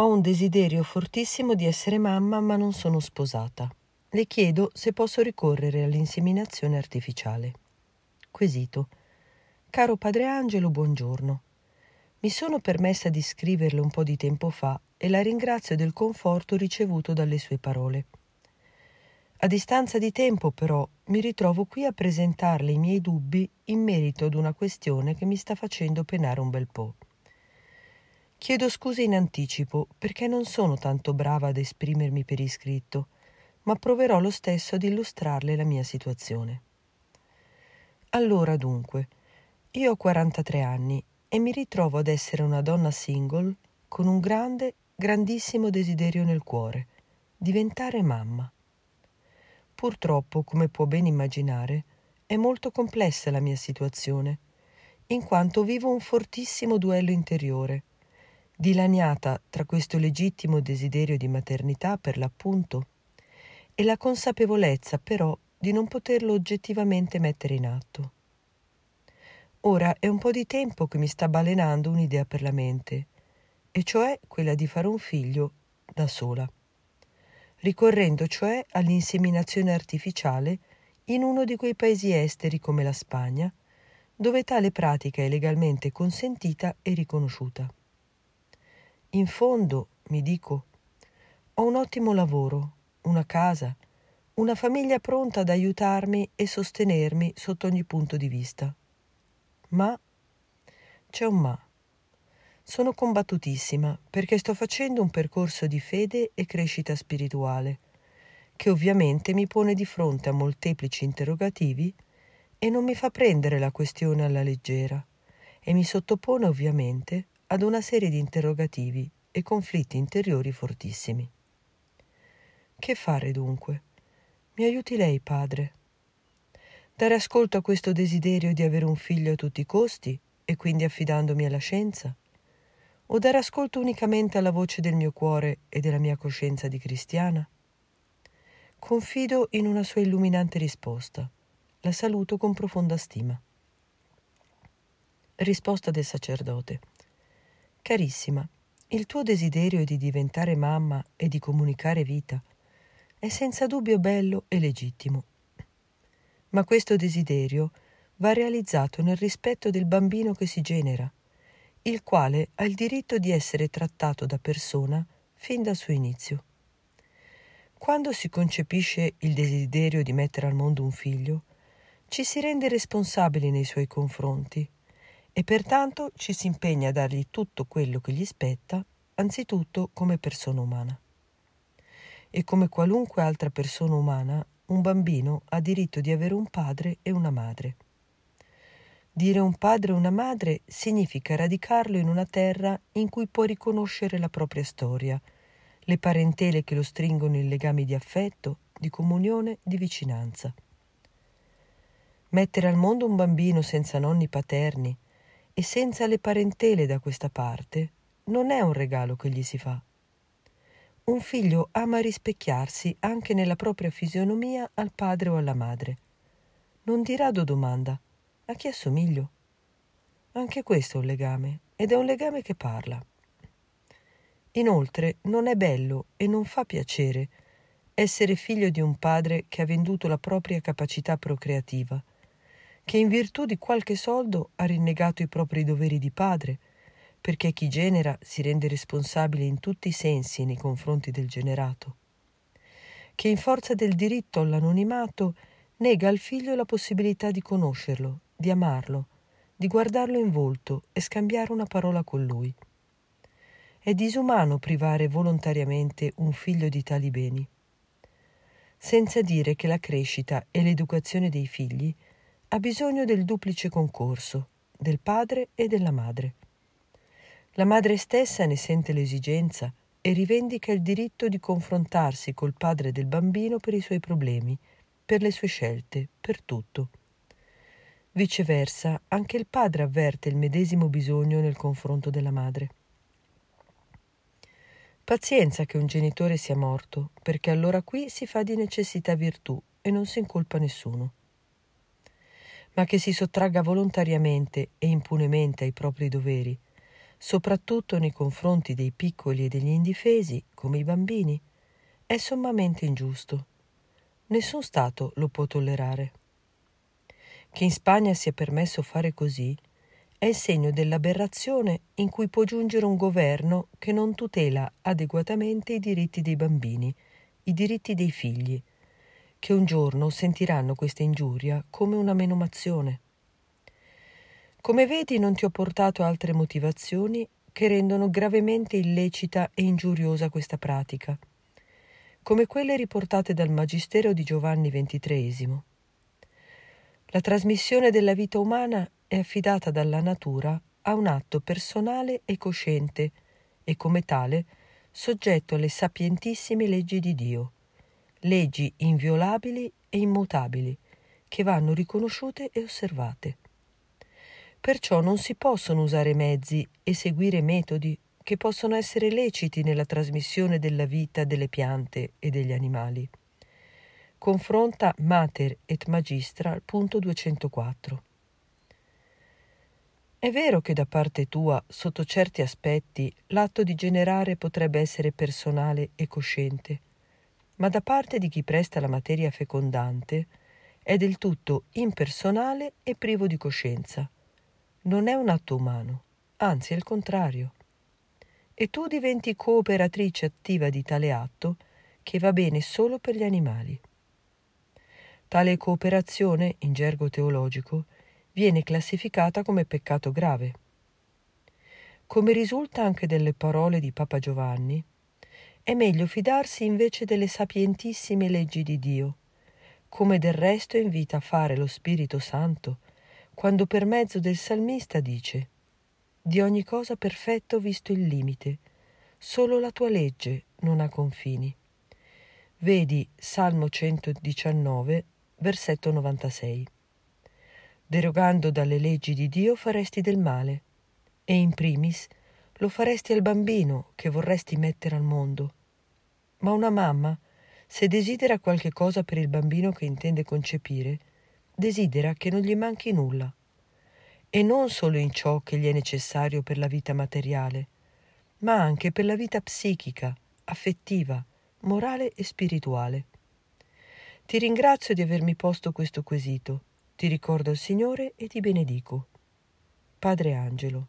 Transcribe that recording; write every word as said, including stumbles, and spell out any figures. Ho un desiderio fortissimo di essere mamma, ma non sono sposata. Le chiedo se posso ricorrere all'inseminazione artificiale. Quesito. Caro Padre Angelo, buongiorno. Mi sono permessa di scriverle un po' di tempo fa e la ringrazio del conforto ricevuto dalle sue parole. A distanza di tempo, però, mi ritrovo qui a presentarle i miei dubbi in merito ad una questione che mi sta facendo penare un bel po'. Chiedo scuse in anticipo perché non sono tanto brava ad esprimermi per iscritto, ma proverò lo stesso ad illustrarle la mia situazione. Allora, dunque, io ho quarantatré anni e mi ritrovo ad essere una donna single con un grande, grandissimo desiderio nel cuore: diventare mamma. Purtroppo, come può ben immaginare, è molto complessa la mia situazione, in quanto vivo un fortissimo duello interiore, dilaniata tra questo legittimo desiderio di maternità per l'appunto e la consapevolezza però di non poterlo oggettivamente mettere in atto. Ora è un po' di tempo che mi sta balenando un'idea per la mente, e cioè quella di fare un figlio da sola, ricorrendo cioè all'inseminazione artificiale in uno di quei paesi esteri come la Spagna, dove tale pratica è legalmente consentita e riconosciuta. In fondo, mi dico, ho un ottimo lavoro, una casa, una famiglia pronta ad aiutarmi e sostenermi sotto ogni punto di vista. Ma c'è un ma. Sono combattutissima perché sto facendo un percorso di fede e crescita spirituale, che ovviamente mi pone di fronte a molteplici interrogativi e non mi fa prendere la questione alla leggera, e mi sottopone ovviamente ad una serie di interrogativi e conflitti interiori fortissimi. Che fare dunque? Mi aiuti lei, padre? Dare ascolto a questo desiderio di avere un figlio a tutti i costi, e quindi affidandomi alla scienza? O dare ascolto unicamente alla voce del mio cuore e della mia coscienza di cristiana? Confido in una sua illuminante risposta. La saluto con profonda stima. Risposta del sacerdote. Carissima, il tuo desiderio di diventare mamma e di comunicare vita è senza dubbio bello e legittimo. Ma questo desiderio va realizzato nel rispetto del bambino che si genera, il quale ha il diritto di essere trattato da persona fin dal suo inizio. Quando si concepisce il desiderio di mettere al mondo un figlio, ci si rende responsabili nei suoi confronti e pertanto ci si impegna a dargli tutto quello che gli spetta, anzitutto come persona umana. E come qualunque altra persona umana, un bambino ha diritto di avere un padre e una madre. Dire un padre e una madre significa radicarlo in una terra in cui può riconoscere la propria storia, le parentele che lo stringono in legami di affetto, di comunione, di vicinanza. Mettere al mondo un bambino senza nonni paterni e senza le parentele da questa parte non è un regalo che gli si fa. Un figlio ama rispecchiarsi anche nella propria fisionomia al padre o alla madre. Non di rado domanda: a chi assomiglio? Anche questo è un legame, ed è un legame che parla. Inoltre, non è bello e non fa piacere essere figlio di un padre che ha venduto la propria capacità procreativa, che in virtù di qualche soldo ha rinnegato i propri doveri di padre, perché chi genera si rende responsabile in tutti i sensi nei confronti del generato, che in forza del diritto all'anonimato nega al figlio la possibilità di conoscerlo, di amarlo, di guardarlo in volto e scambiare una parola con lui. È disumano privare volontariamente un figlio di tali beni. Senza dire che la crescita e l'educazione dei figli ha bisogno del duplice concorso, del padre e della madre. La madre stessa ne sente l'esigenza e rivendica il diritto di confrontarsi col padre del bambino per i suoi problemi, per le sue scelte, per tutto. Viceversa, anche il padre avverte il medesimo bisogno nel confronto della madre. Pazienza che un genitore sia morto, perché allora qui si fa di necessità virtù e non si incolpa nessuno. Ma che si sottragga volontariamente e impunemente ai propri doveri, soprattutto nei confronti dei piccoli e degli indifesi, come i bambini, è sommamente ingiusto. Nessun Stato lo può tollerare. Che in Spagna sia permesso fare così è il segno dell'aberrazione in cui può giungere un governo che non tutela adeguatamente i diritti dei bambini, i diritti dei figli, che un giorno sentiranno questa ingiuria come una menomazione. Come vedi, non ti ho portato altre motivazioni che rendono gravemente illecita e ingiuriosa questa pratica, come quelle riportate dal Magistero di Giovanni ventitreesimo. La trasmissione della vita umana è affidata dalla natura a un atto personale e cosciente e come tale soggetto alle sapientissime leggi di Dio, leggi inviolabili e immutabili che vanno riconosciute e osservate. Perciò non si possono usare mezzi e seguire metodi che possono essere leciti nella trasmissione della vita delle piante e degli animali. Confronta Mater et Magistra al punto duecentoquattro. È vero che da parte tua, sotto certi aspetti, l'atto di generare potrebbe essere personale e cosciente, ma da parte di chi presta la materia fecondante è del tutto impersonale e privo di coscienza. Non è un atto umano, anzi è il contrario. E tu diventi cooperatrice attiva di tale atto che va bene solo per gli animali. Tale cooperazione, in gergo teologico, viene classificata come peccato grave. Come risulta anche dalle parole di Papa Giovanni, è meglio fidarsi invece delle sapientissime leggi di Dio, come del resto invita a fare lo Spirito Santo, quando per mezzo del Salmista dice: «Di ogni cosa perfetta ho visto il limite, solo la tua legge non ha confini». Vedi Salmo centodiciannove, versetto novantasei. Derogando dalle leggi di Dio faresti del male, e in primis lo faresti al bambino che vorresti mettere al mondo. Ma una mamma, se desidera qualche cosa per il bambino che intende concepire, desidera che non gli manchi nulla, e non solo in ciò che gli è necessario per la vita materiale, ma anche per la vita psichica, affettiva, morale e spirituale. Ti ringrazio di avermi posto questo quesito, ti ricordo il Signore e ti benedico. Padre Angelo.